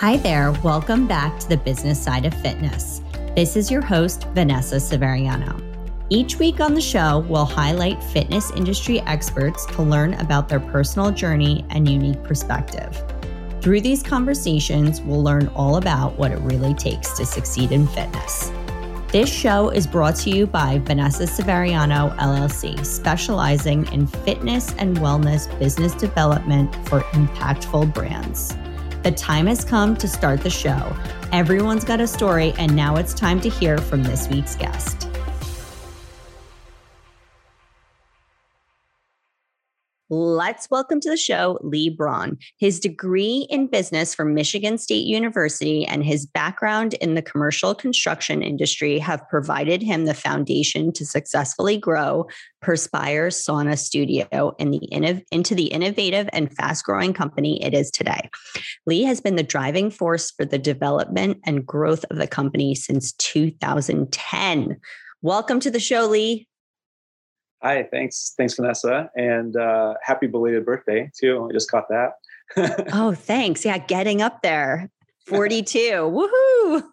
Hi there, welcome back to The Business Side of Fitness. This is your host, Vanessa Severiano. Each week on the show, we'll highlight fitness industry experts to learn about their personal journey and unique perspective. Through these conversations, we'll learn all about what it really takes to succeed in fitness. This show is brought to you by Vanessa Severiano, LLC, specializing in fitness and wellness business development for impactful brands. The time has come to start the show. Everyone's got a story, and now it's time to hear from this week's guest. Let's welcome to the show, Lee Braun. His degree in business from Michigan State University and his background in the commercial construction industry have provided him the foundation to successfully grow Perspire Sauna Studio into the innovative and fast-growing company it is today. Lee has been the driving force for the development and growth of the company since 2010. Welcome to the show, Lee. Hi, thanks, Vanessa, and happy belated birthday too. I just caught that. Oh, thanks. Yeah, getting up there, 42. Woohoo!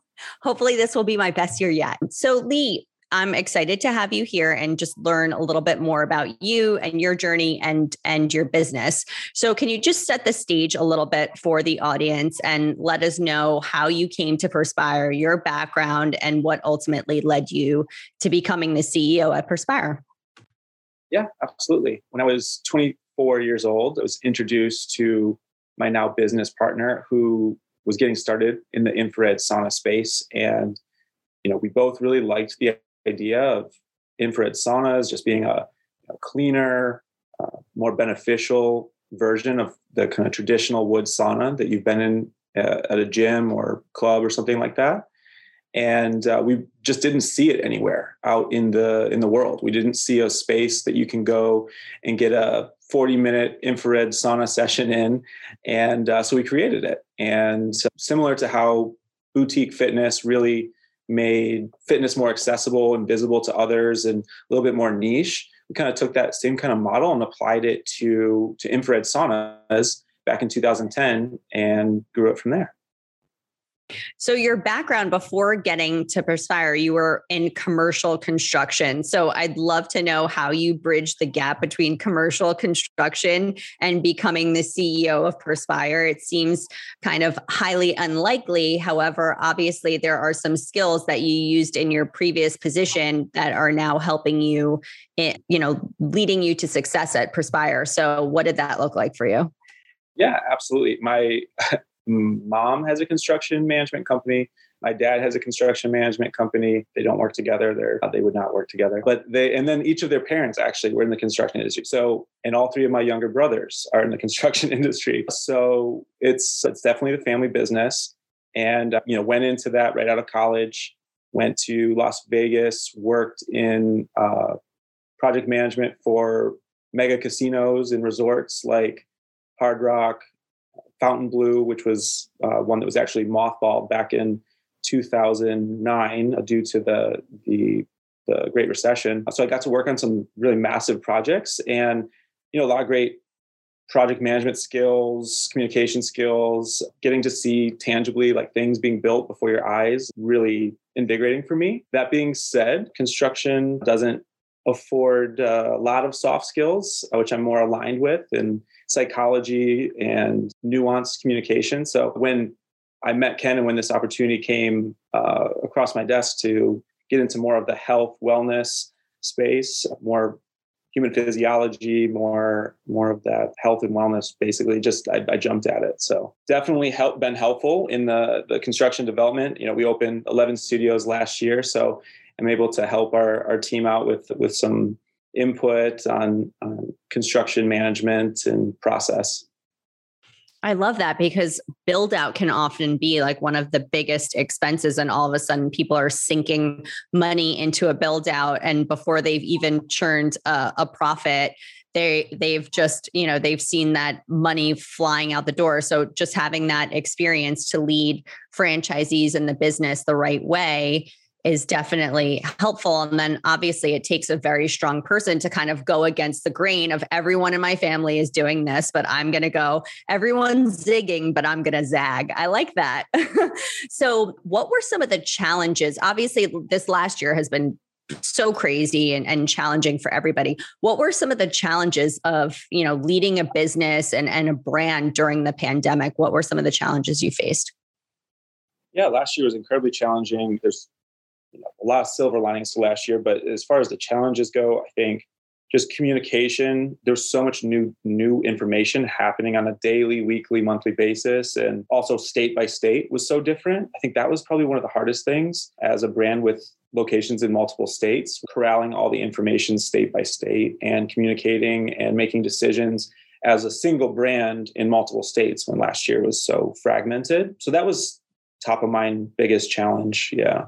Hopefully, this will be my best year yet. So, Lee, I'm excited to have you here and just learn a little bit more about you and your journey and your business. So can you just set the stage a little bit for the audience and let us know how you came to Perspire, your background, and what ultimately led you to becoming the CEO at Perspire? Yeah, absolutely. When I was 24 years old, I was introduced to my now business partner who was getting started in the infrared sauna space. And, you know, we both really liked the idea of infrared saunas just being a cleaner, more beneficial version of the kind of traditional wood sauna that you've been in at a gym or club or something like that. And we just didn't see it anywhere out in the world. We didn't see a space that you can go and get a 40-minute infrared sauna session in. And so we created it. And similar to how boutique fitness really made fitness more accessible and visible to others and a little bit more niche, we kind of took that same kind of model and applied it to infrared saunas back in 2010 and grew it from there. So your background before getting to Perspire, you were in commercial construction. So I'd love to know how you bridged the gap between commercial construction and becoming the CEO of Perspire. It seems kind of highly unlikely. However, obviously there are some skills that you used in your previous position that are now helping you, leading you to success at Perspire. So what did that look like for you? Yeah, absolutely. My mom has a construction management company. My dad has a construction management company. They don't work together. They would not work together. But and then each of their parents actually were in the construction industry. So, and all three of my younger brothers are in the construction industry. So it's definitely the family business. And, went into that right out of college, went to Las Vegas, worked in project management for mega casinos and resorts like Hard Rock, Fountain Blue, which was one that was actually mothballed back in 2009 due to the Great Recession. So I got to work on some really massive projects and, a lot of great project management skills, communication skills, getting to see tangibly like things being built before your eyes, really invigorating for me. That being said, construction doesn't afford a lot of soft skills, which I'm more aligned with, and psychology and nuanced communication. So when I met Ken and when this opportunity came across my desk to get into more of the health wellness space, more human physiology, more of that health and wellness, basically just, I jumped at it. So definitely been helpful in the construction development. We opened 11 studios last year, so I'm able to help our team out with some input on construction management and process. I love that, because build out can often be like one of the biggest expenses. And all of a sudden people are sinking money into a build out. And before they've even churned a profit, they've just, they've seen that money flying out the door. So just having that experience to lead franchisees in the business the right way is definitely helpful. And then obviously it takes a very strong person to kind of go against the grain of everyone in my family is doing this, but I'm going to go, everyone's zigging, but I'm going to zag. I like that. So what were some of the challenges? Obviously this last year has been so crazy and challenging for everybody. What were some of the challenges of, you know, leading a business and a brand during the pandemic? What were some of the challenges you faced? Yeah, last year was incredibly challenging. There's a lot of silver linings to last year, but as far as the challenges go, I think just communication, there's so much new information happening on a daily, weekly, monthly basis. And also state by state was so different. I think that was probably one of the hardest things as a brand with locations in multiple states, corralling all the information state by state and communicating and making decisions as a single brand in multiple states when last year was so fragmented. So that was top of mind, biggest challenge. Yeah.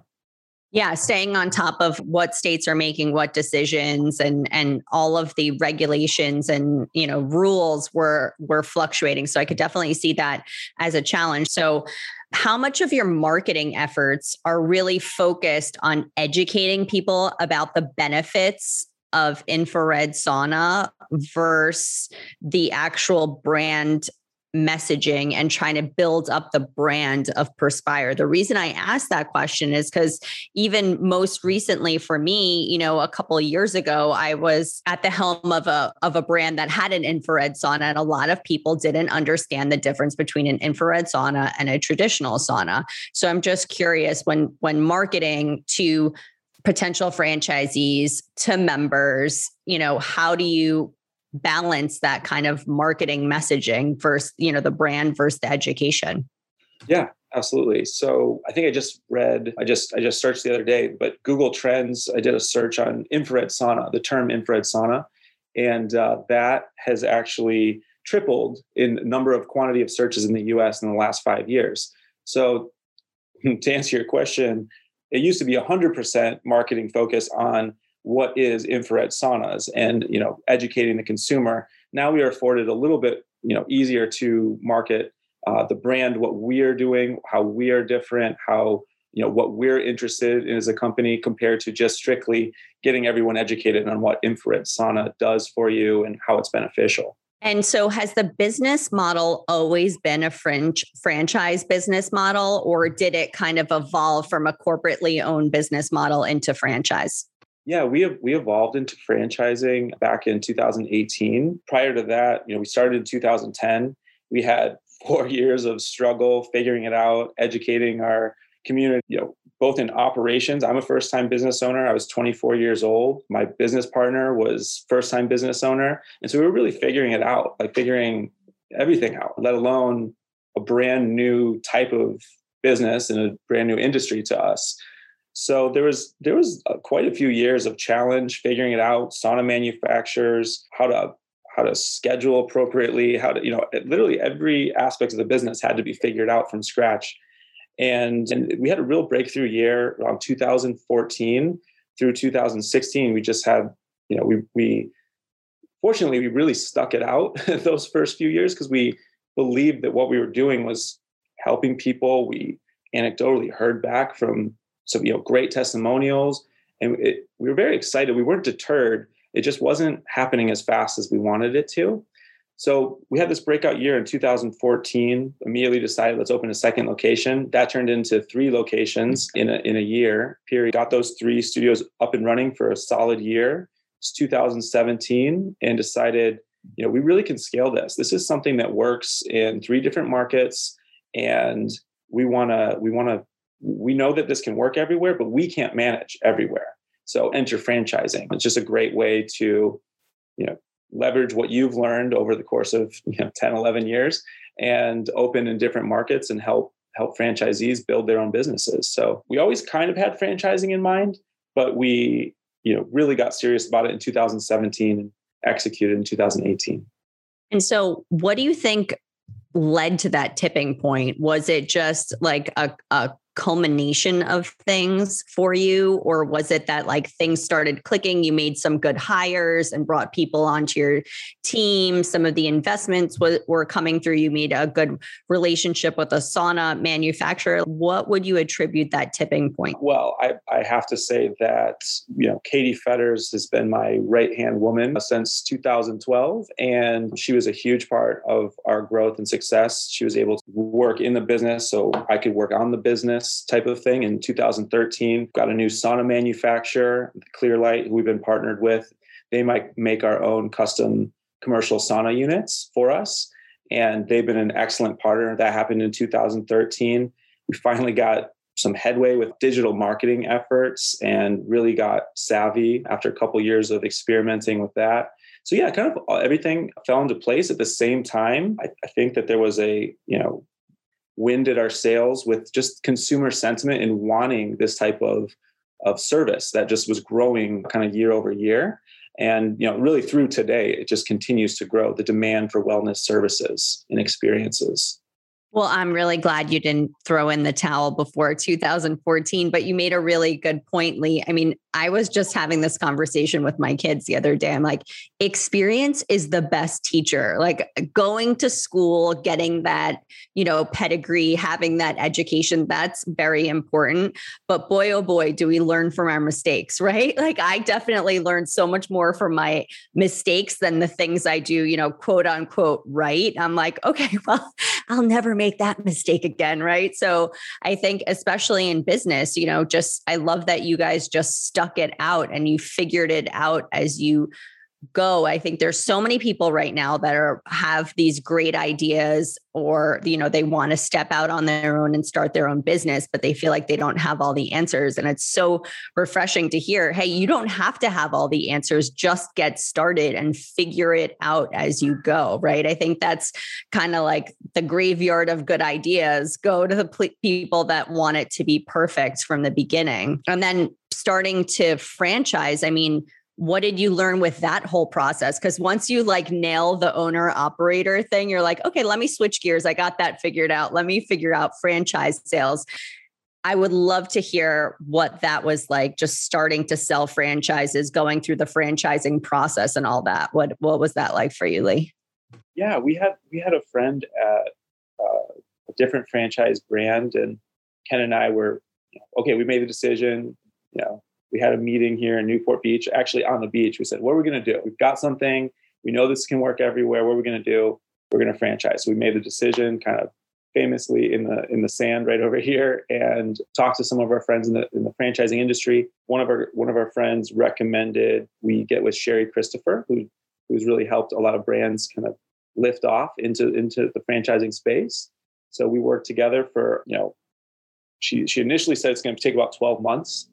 Yeah. Staying on top of what states are making what decisions and all of the regulations and, you know, rules were fluctuating. So I could definitely see that as a challenge. So how much of your marketing efforts are really focused on educating people about the benefits of infrared sauna versus the actual brand messaging and trying to build up the brand of Perspire? The reason I asked that question is because even most recently for me, you know, a couple of years ago, I was at the helm of a brand that had an infrared sauna, and a lot of people didn't understand the difference between an infrared sauna and a traditional sauna. So I'm just curious, when marketing to potential franchisees, to members, you know, how do you balance that kind of marketing messaging versus, you know, the brand versus the education? Yeah, absolutely. So I think I just searched the other day, but Google Trends, I did a search on infrared sauna, the term infrared sauna, and that has actually tripled in number of quantity of searches in the US in the last 5 years. So to answer your question, it used to be 100% marketing focus on what is infrared saunas and, you know, educating the consumer. Now we are afforded a little bit, you know, easier to market the brand, what we're doing, how we are different, how, you know, what we're interested in as a company compared to just strictly getting everyone educated on what infrared sauna does for you and how it's beneficial. And so has the business model always been a franchise business model, or did it kind of evolve from a corporately owned business model into franchise? Yeah, we evolved into franchising back in 2018. Prior to that, you know, we started in 2010. We had 4 years of struggle figuring it out, educating our community, you know, both in operations. I'm a first-time business owner. I was 24 years old. My business partner was first-time business owner. And so we were really figuring it out, like figuring everything out, let alone a brand new type of business and a brand new industry to us. So there was quite a few years of challenge figuring it out. Sauna manufacturers, how to schedule appropriately, how to, you know, literally every aspect of the business had to be figured out from scratch. And we had a real breakthrough year around 2014 through 2016. We just had, you know, we fortunately we really stuck it out those first few years because we believed that what we were doing was helping people. We anecdotally heard back from some, you know, great testimonials, and we were very excited. We weren't deterred. It just wasn't happening as fast as we wanted it to. So we had this breakout year in 2014, immediately decided let's open a second location. That turned into 3 locations in a year period. Got those 3 studios up and running for a solid year. It's 2017, and decided, you know, we really can scale this. This is something that works in 3 different markets, and we want to we know that this can work everywhere, but we can't manage everywhere. So enter franchising. It's just a great way to, you know, leverage what you've learned over the course of, you know, 10, 11 years and open in different markets and help franchisees build their own businesses. So we always kind of had franchising in mind, but we, you know, really got serious about it in 2017 and executed in 2018. And so what do you think led to that tipping point? Was it just like a culmination of things for you? Or was it that like things started clicking, you made some good hires and brought people onto your team, some of the investments were coming through, you made a good relationship with a sauna manufacturer? What would you attribute that tipping point? Well, I have to say that, you know, Katie Fetters has been my right-hand woman since 2012, and she was a huge part of our growth and success. She was able to work in the business so I could work on the business type of thing. In 2013, got a new sauna manufacturer, Clearlight, who we've been partnered with. They might make our own custom commercial sauna units for us. And they've been an excellent partner. That happened in 2013. We finally got some headway with digital marketing efforts and really got savvy after a couple years of experimenting with that. So yeah, kind of everything fell into place at the same time. I think that there was a, you know, wind at our sails with just consumer sentiment and wanting this type of service that just was growing kind of year over year. And, you know, really through today, it just continues to grow, the demand for wellness services and experiences. Well, I'm really glad you didn't throw in the towel before 2014, but you made a really good point, Lee. I mean, I was just having this conversation with my kids the other day. I'm like, experience is the best teacher. Like going to school, getting that, you know, pedigree, having that education, that's very important. But boy, oh boy, do we learn from our mistakes, right? Like I definitely learned so much more from my mistakes than the things I do, you know, quote unquote, right? I'm like, okay, well, I'll never make that mistake again, right? So I think especially in business, you know, just, I love that you guys just stuck it out and you figured it out as you go. I think there's so many people right now that have these great ideas, or, you know, they want to step out on their own and start their own business, but they feel like they don't have all the answers. And it's so refreshing to hear, hey, you don't have to have all the answers, just get started and figure it out as you go, right? I think that's kind of like the graveyard of good ideas. Go to the people that want it to be perfect from the beginning. And then starting to franchise, I mean, what did you learn with that whole process? Because once you like nail the owner operator thing, you're like, okay, let me switch gears. I got that figured out. Let me figure out franchise sales. I would love to hear what that was like, just starting to sell franchises, going through the franchising process and all that. What was that like for you, Lee? Yeah, we had a friend at a different franchise brand, and Ken and I were, you know, okay, we made the decision, you know. We had a meeting here in Newport Beach, actually on the beach. We said, what are we going to do? We've got something. We know this can work everywhere. What are we going to do? We're going to franchise. So we made the decision kind of famously in the sand right over here, and talked to some of our friends in the franchising industry. One of our friends recommended we get with Sherry Christopher, who's really helped a lot of brands kind of lift off into the franchising space. So we worked together for, you know, she initially said it's going to take about 12 months.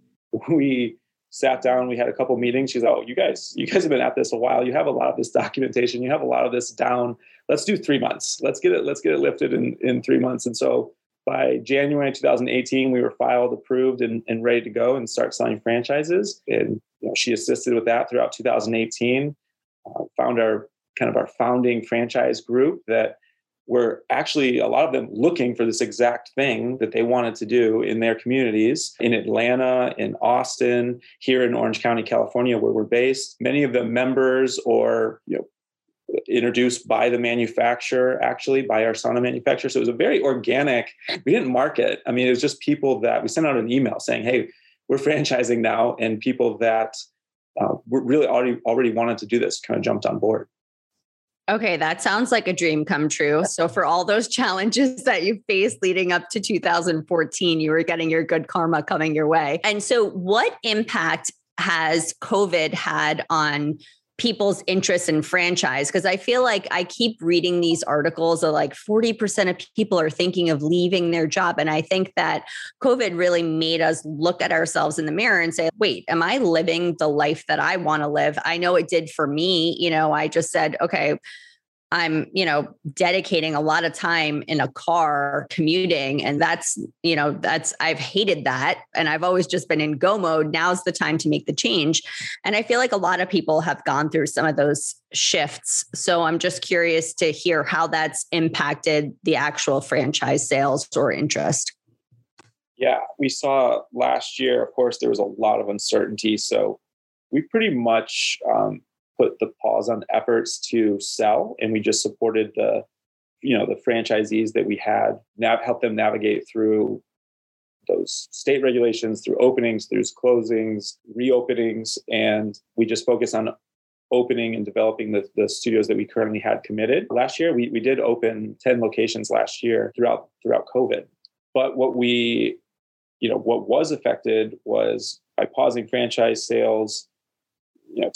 We sat down, we had a couple meetings. She's like, oh, you guys have been at this a while. You have a lot of this documentation. You have a lot of this down. Let's do 3 months. Let's get it lifted in 3 months. And so by January 2018, we were filed, approved, and ready to go and start selling franchises. And you know, she assisted with that throughout 2018, found our founding franchise group that were actually a lot of them looking for this exact thing that they wanted to do in their communities, in Atlanta, in Austin, here in Orange County, California, where we're based. Many of them members or, you know, introduced by the manufacturer, actually by our sauna manufacturer. So it was a very organic, we didn't market. I mean, it was just people that we sent out an email saying, hey, we're franchising now. And people that were really already wanted to do this kind of jumped on board. Okay, that sounds like a dream come true. So for all those challenges that you faced leading up to 2014, you were getting your good karma coming your way. And so what impact has COVID had on people's interest in franchise? Because I feel like I keep reading these articles of like 40% of people are thinking of leaving their job. And I think that COVID really made us look at ourselves in the mirror and say, wait, am I living the life that I want to live? I know it did for me. You know, I just said, okay, I'm, you know, dedicating a lot of time in a car commuting. And that's, you know, I've hated that. And I've always just been in go mode. Now's the time to make the change. And I feel like a lot of people have gone through some of those shifts. So I'm just curious to hear how that's impacted the actual franchise sales or interest. Yeah, we saw last year, of course, there was a lot of uncertainty. So we pretty much put the pause on efforts to sell, and we just supported the, you know, the franchisees that we had, helped them navigate through those state regulations, through openings, through closings, reopenings. And we just focus on opening and developing the studios that we currently had committed. Last year, we did open 10 locations last year throughout COVID. But what we, you know, what was affected was by pausing franchise sales, you know,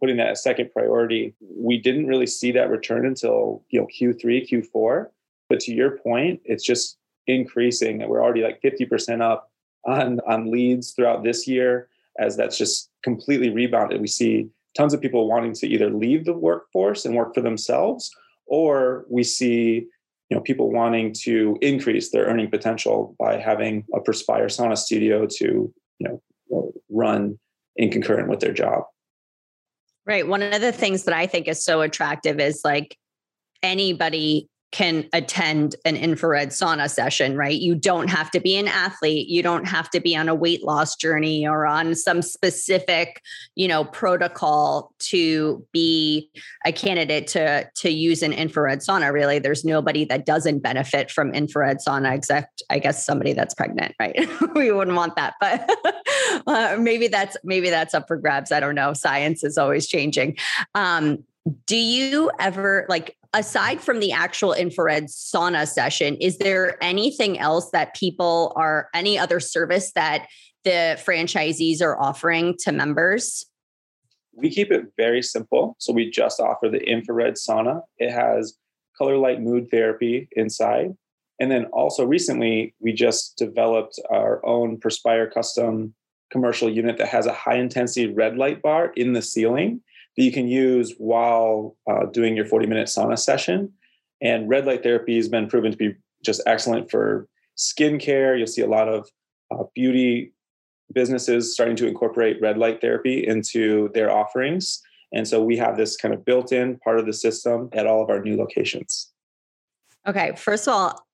putting that as second priority. We didn't really see that return until, you know, Q3, Q4. But to your point, it's just increasing. We're already like 50% up on leads throughout this year, as that's just completely rebounded. We see tons of people wanting to either leave the workforce and work for themselves, or we see, you know, people wanting to increase their earning potential by having a Perspire Sauna Studio to, you know, run in concurrent with their job. Right. One of the things that I think is so attractive is like anybody can attend an infrared sauna session, right? You don't have to be an athlete. You don't have to be on a weight loss journey or on some specific, you know, protocol to be a candidate to use an infrared sauna. Really, there's nobody that doesn't benefit from infrared sauna, except I guess somebody that's pregnant, right? We wouldn't want that, but maybe that's up for grabs. I don't know. Science is always changing. Do you ever, like, aside from the actual infrared sauna session, is there anything else that people are, any other service that the franchisees are offering to members? We keep it very simple. So we just offer the infrared sauna. It has color, light, mood therapy inside. And then also recently, we just developed our own Perspire custom commercial unit that has a high intensity red light bar in the ceiling that you can use while doing your 40-minute sauna session. And red light therapy has been proven to be just excellent for skincare. You'll see a lot of beauty businesses starting to incorporate red light therapy into their offerings. And so we have this kind of built-in part of the system at all of our new locations. Okay, first of all,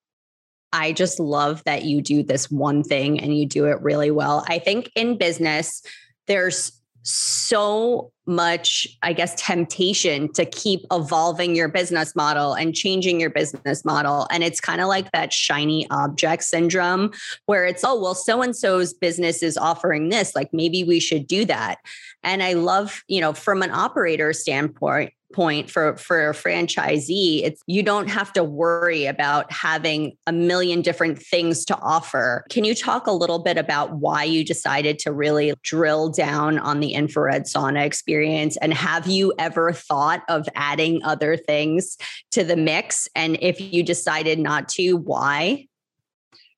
I just love that you do this one thing and you do it really well. I think in business, there's so much, I guess, temptation to keep evolving your business model and changing your business model. And it's kind of like that shiny object syndrome where it's, oh, well, so-and-so's business is offering this, like maybe we should do that. And I love, you know, from an operator standpoint, for a franchisee, it's, you don't have to worry about having a million different things to offer. Can you talk a little bit about why you decided to really drill down on the infrared sauna experience? And have you ever thought of adding other things to the mix? And if you decided not to, why?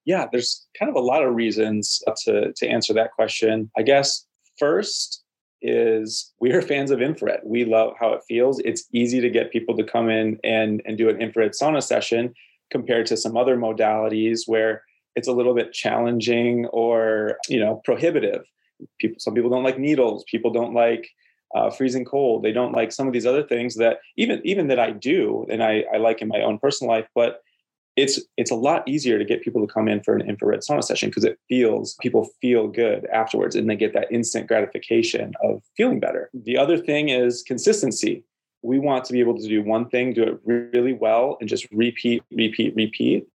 Yeah, there's kind of a lot of reasons to answer that question. I guess first is we are fans of infrared. We love how it feels. It's easy to get people to come in and do an infrared sauna session compared to some other modalities where it's a little bit challenging or, you know, prohibitive. Some people don't like needles. People don't like freezing cold. They don't like some of these other things that even that I do and I like in my own personal life, but it's a lot easier to get people to come in for an infrared sauna session because people feel good afterwards and they get that instant gratification of feeling better. The other thing is consistency. We want to be able to do one thing, do it really well, and just repeat.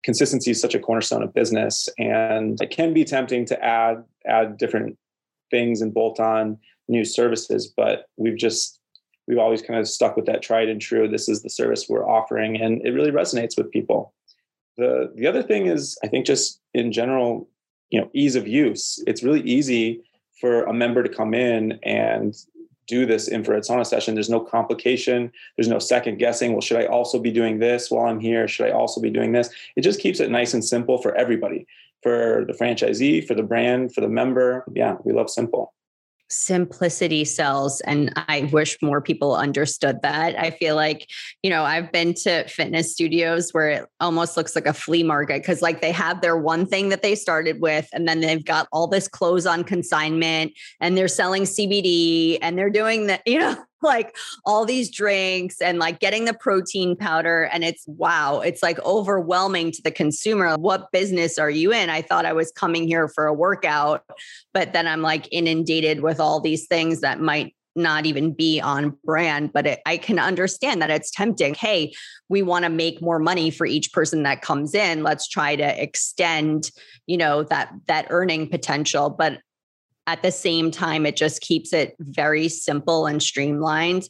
Consistency is such a cornerstone of business, and it can be tempting to add different things and bolt on new services, but we've always kind of stuck with that tried and true. This is the service we're offering, and it really resonates with people. The other thing is, I think just in general, you know, ease of use. It's really easy for a member to come in and do this infrared sauna session. There's no complication. There's no second guessing. Well, should I also be doing this while I'm here? Should I also be doing this? It just keeps it nice and simple for everybody, for the franchisee, for the brand, for the member. Yeah, we love simple. Simplicity sells. And I wish more people understood that. I feel like, you know, I've been to fitness studios where it almost looks like a flea market because like they have their one thing that they started with, and then they've got all this clothes on consignment and they're selling CBD and they're doing that, you know, like all these drinks and like getting the protein powder. And it's, wow, it's like overwhelming to the consumer. What business are you in? I thought I was coming here for a workout, but then I'm like inundated with all these things that might not even be on brand, but I can understand that it's tempting. Hey, we want to make more money for each person that comes in. Let's try to extend, you know, that earning potential. But at the same time, it just keeps it very simple and streamlined.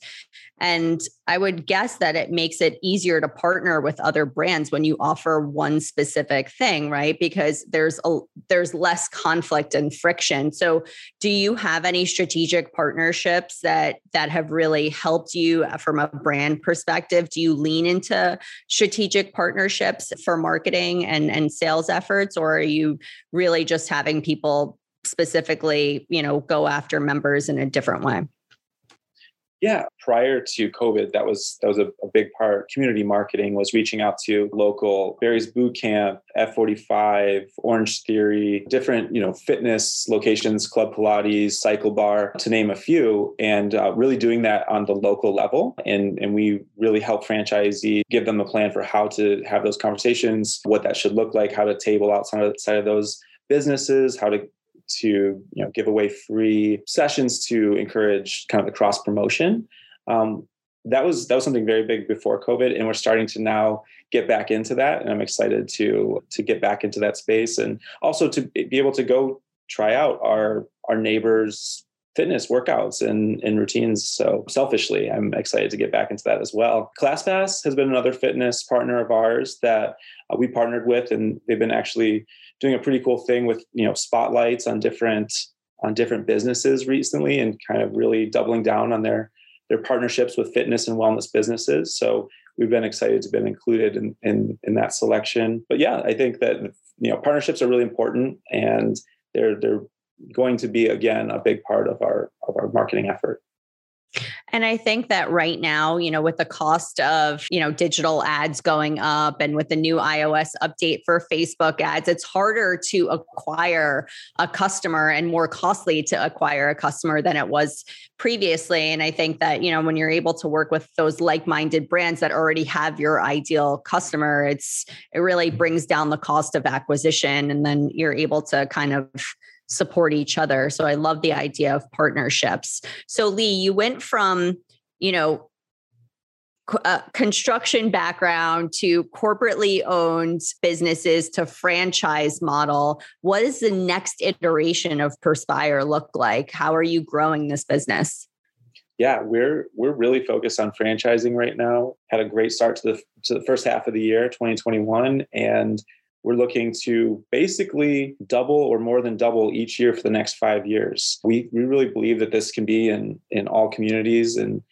And I would guess that it makes it easier to partner with other brands when you offer one specific thing, right? Because there's less conflict and friction. So do you have any strategic partnerships that have really helped you from a brand perspective? Do you lean into strategic partnerships for marketing and sales efforts, or are you really just having people specifically, you know, go after members in a different way? Yeah. Prior to COVID, that was a big part. Community marketing was reaching out to local Barry's Boot Camp, F45, Orange Theory, different, you know, fitness locations, Club Pilates, Cycle Bar, to name a few, and really doing that on the local level. And we really help franchisees, give them a plan for how to have those conversations, what that should look like, how to table outside of those businesses, how to you know, give away free sessions to encourage kind of the cross promotion. That was something very big before COVID, and we're starting to now get back into that. And I'm excited to get back into that space, and also to be able to go try out our neighbors' fitness workouts and routines. So selfishly, I'm excited to get back into that as well. ClassPass has been another fitness partner of ours that we partnered with, and they've been actually doing a pretty cool thing with, you know, spotlights on different businesses recently, and kind of really doubling down on their partnerships with fitness and wellness businesses. So we've been excited to have been included in that selection. But yeah, I think that, you know, partnerships are really important, and they're going to be, again, a big part of our marketing effort. And I think that right now, you know, with the cost of, you know, digital ads going up, and with the new iOS update for Facebook ads, it's harder to acquire a customer and more costly to acquire a customer than it was previously. And I think that, you know, when you're able to work with those like-minded brands that already have your ideal customer, it really brings down the cost of acquisition, and then you're able to kind of support each other. So I love the idea of partnerships. So Lee, you went from, you know, a construction background to corporately owned businesses to franchise model. What does the next iteration of Perspire look like? How are you growing this business? Yeah, we're really focused on franchising right now. Had a great start to the first half of the year, 2021, and we're looking to basically double or more than double each year for the next 5 years. We really believe that this can be in all communities and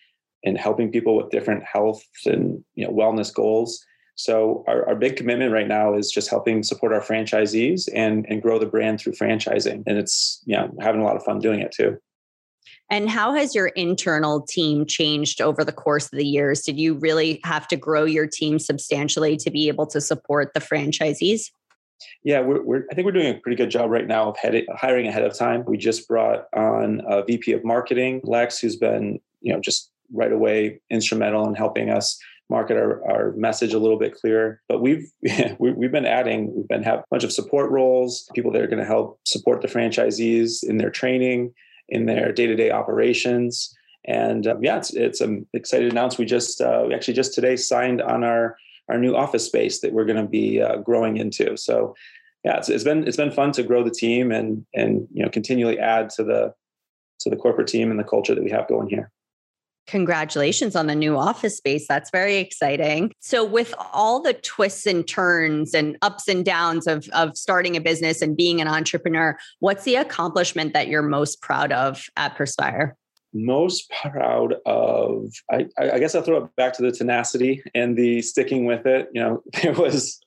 helping people with different health and, you know, wellness goals. So our big commitment right now is just helping support our franchisees and grow the brand through franchising. And it's, you know, having a lot of fun doing it too. And how has your internal team changed over the course of the years? Did you really have to grow your team substantially to be able to support the franchisees? Yeah, I think we're doing a pretty good job right now of hiring ahead of time. We just brought on a VP of marketing, Lex, who's been, you know, just right away instrumental in helping us market our message a little bit clearer. But we've been having a bunch of support roles, people that are going to help support the franchisees in their training, in their day-to-day operations. And it's an exciting announcement. We actually just today signed on our new office space that we're going to be growing into. So yeah, it's been fun to grow the team and, you know, continually add to the corporate team and the culture that we have going here. Congratulations on the new office space. That's very exciting. So with all the twists and turns and ups and downs of starting a business and being an entrepreneur, what's the accomplishment that you're most proud of at Perspire? Most proud of, I guess I'll throw it back to the tenacity and the sticking with it. You know, there was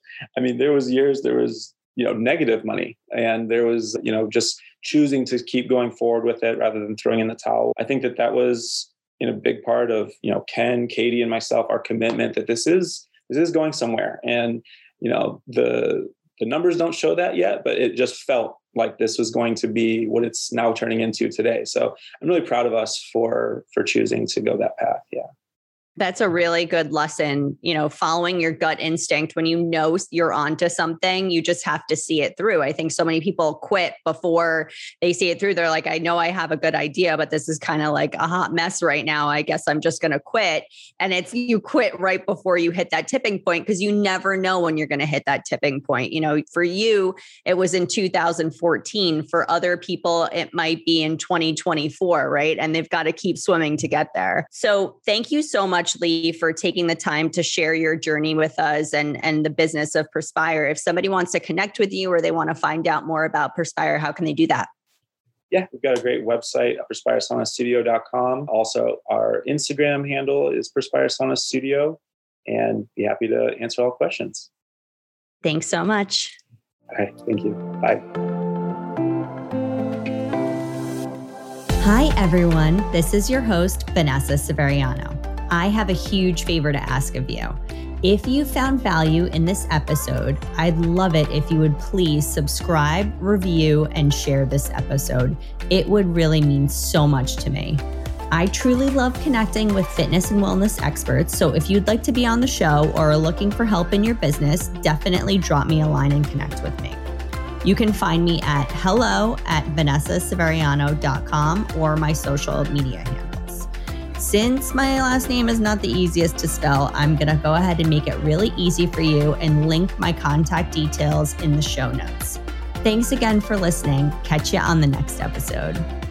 years, you know, negative money, and there was, you know, just choosing to keep going forward with it rather than throwing in the towel. I think that was, in a big part of, you know, Ken, Katie, and myself, our commitment that this is going somewhere. And, you know, the The numbers don't show that yet, but it just felt like this was going to be what it's now turning into today. So I'm really proud of us for choosing to go that path. Yeah. That's a really good lesson, you know, following your gut instinct. When you know you're onto something, you just have to see it through. I think so many people quit before they see it through. They're like, I know I have a good idea, but this is kind of like a hot mess right now. I guess I'm just going to quit. And it's, you quit right before you hit that tipping point, because you never know when you're going to hit that tipping point. You know, for you, it was in 2014. For other people, it might be in 2024, right? And they've got to keep swimming to get there. So thank you so much, Lee, for taking the time to share your journey with us and the business of Perspire. If somebody wants to connect with you or they want to find out more about Perspire, how can they do that? Yeah, we've got a great website, perspiresaunastudio.com. Also, our Instagram handle is Perspire Sauna Studio, and be happy to answer all questions. Thanks so much. All right. Thank you. Bye. Hi, everyone. This is your host, Vanessa Severiano. I have a huge favor to ask of you. If you found value in this episode, I'd love it if you would please subscribe, review, and share this episode. It would really mean so much to me. I truly love connecting with fitness and wellness experts, so if you'd like to be on the show or are looking for help in your business, definitely drop me a line and connect with me. You can find me at hello@vanessaseveriano.com or my social media handle. Since my last name is not the easiest to spell, I'm going to go ahead and make it really easy for you and link my contact details in the show notes. Thanks again for listening. Catch you on the next episode.